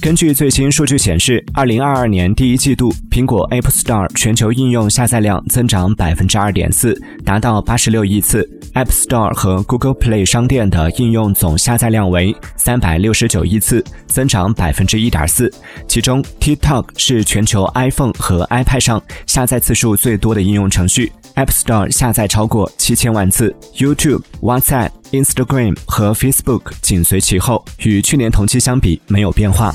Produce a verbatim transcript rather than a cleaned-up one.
根据最新数据显示，二零二二年第一季度，苹果 App Store 全球应用下载量增长百分之二点四，达到八十六亿次。App Store 和 Google Play 商店的应用总下载量为三百六十九亿次，增长百分之一点四。其中 ，TikTok 是全球 iPhone 和 iPad 上下载次数最多的应用程序 ，App Store 下载超过七千万次。YouTube、WhatsApp、Instagram 和 Facebook 紧随其后，与去年同期相比没有变化。